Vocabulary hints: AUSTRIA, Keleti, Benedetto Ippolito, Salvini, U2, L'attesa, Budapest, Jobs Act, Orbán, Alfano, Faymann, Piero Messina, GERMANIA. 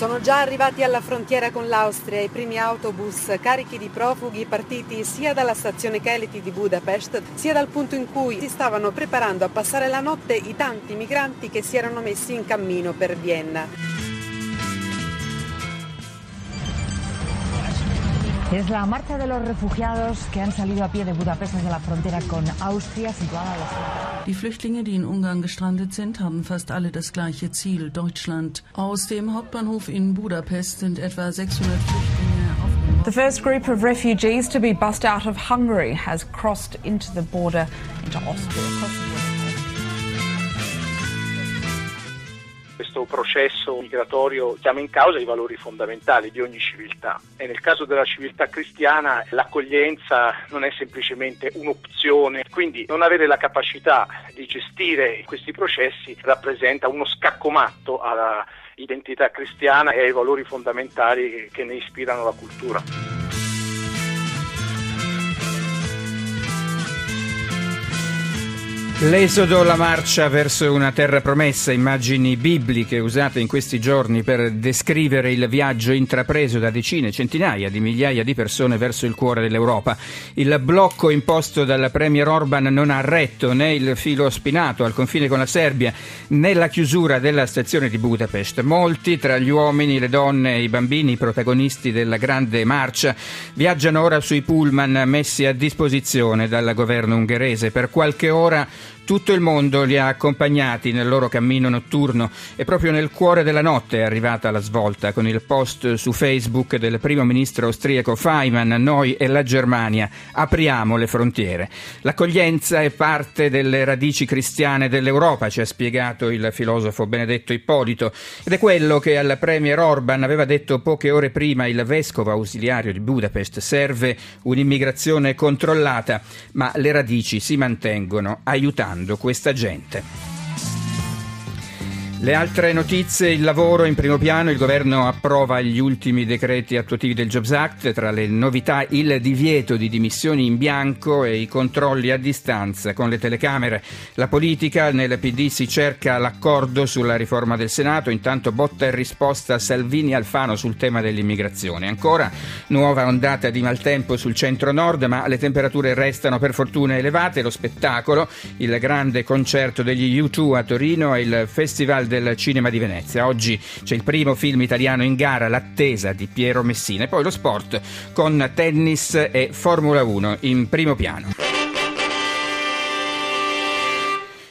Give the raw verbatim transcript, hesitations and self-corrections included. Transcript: Sono già arrivati alla frontiera con l'Austria i primi autobus carichi di profughi partiti sia dalla stazione Keleti di Budapest sia dal punto in cui si stavano preparando a passare la notte i tanti migranti che si erano messi in cammino per Vienna. Es la marcha de los refugiados que han salido a pie de Budapest desde la frontera con Austria, situada a los... Die Flüchtlinge, die in Ungarn gestrandet sind, haben fast alle das gleiche Ziel, Deutschland. Aus dem Hauptbahnhof in Budapest sind etwa sechshundert Flüchtlinge aufgenommen. The first group of refugees to be bussed out of Hungary has crossed into the border into Austria. Questo processo migratorio chiama in causa i valori fondamentali di ogni civiltà e nel caso della civiltà cristiana l'accoglienza non è semplicemente un'opzione, quindi non avere la capacità di gestire questi processi rappresenta uno scaccomatto all'identità cristiana e ai valori fondamentali che ne ispirano la cultura. L'esodo, la marcia verso una terra promessa, immagini bibliche usate in questi giorni per descrivere il viaggio intrapreso da decine, centinaia di migliaia di persone verso il cuore dell'Europa. Il blocco imposto dal premier Orbán non ha retto né il filo spinato al confine con la Serbia né la chiusura della stazione di Budapest. Molti, tra gli uomini, le donne e i bambini, i protagonisti della grande marcia, viaggiano ora sui pullman messi a disposizione dal governo ungherese. Per qualche ora tutto il mondo li ha accompagnati nel loro cammino notturno e proprio nel cuore della notte è arrivata la svolta con il post su Facebook del primo ministro austriaco Faymann: noi e la Germania apriamo le frontiere. L'accoglienza è parte delle radici cristiane dell'Europa, ci ha spiegato il filosofo Benedetto Ippolito, ed è quello che al premier Orbán aveva detto poche ore prima il vescovo ausiliario di Budapest: serve un'immigrazione controllata, ma le radici si mantengono aiutando questa gente. Le altre notizie: il lavoro in primo piano, il governo approva gli ultimi decreti attuativi del Jobs Act, tra le novità il divieto di dimissioni in bianco e i controlli a distanza con le telecamere. La politica: nel P D si cerca l'accordo sulla riforma del Senato, intanto botta e risposta Salvini e Alfano sul tema dell'immigrazione. Ancora nuova ondata di maltempo sul centro-nord, ma le temperature restano per fortuna elevate. Lo spettacolo, il grande concerto degli U due a Torino e il Festival del Cinema di Venezia. Oggi c'è il primo film italiano in gara, L'attesa di Piero Messina, e poi lo sport con tennis e Formula uno in primo piano.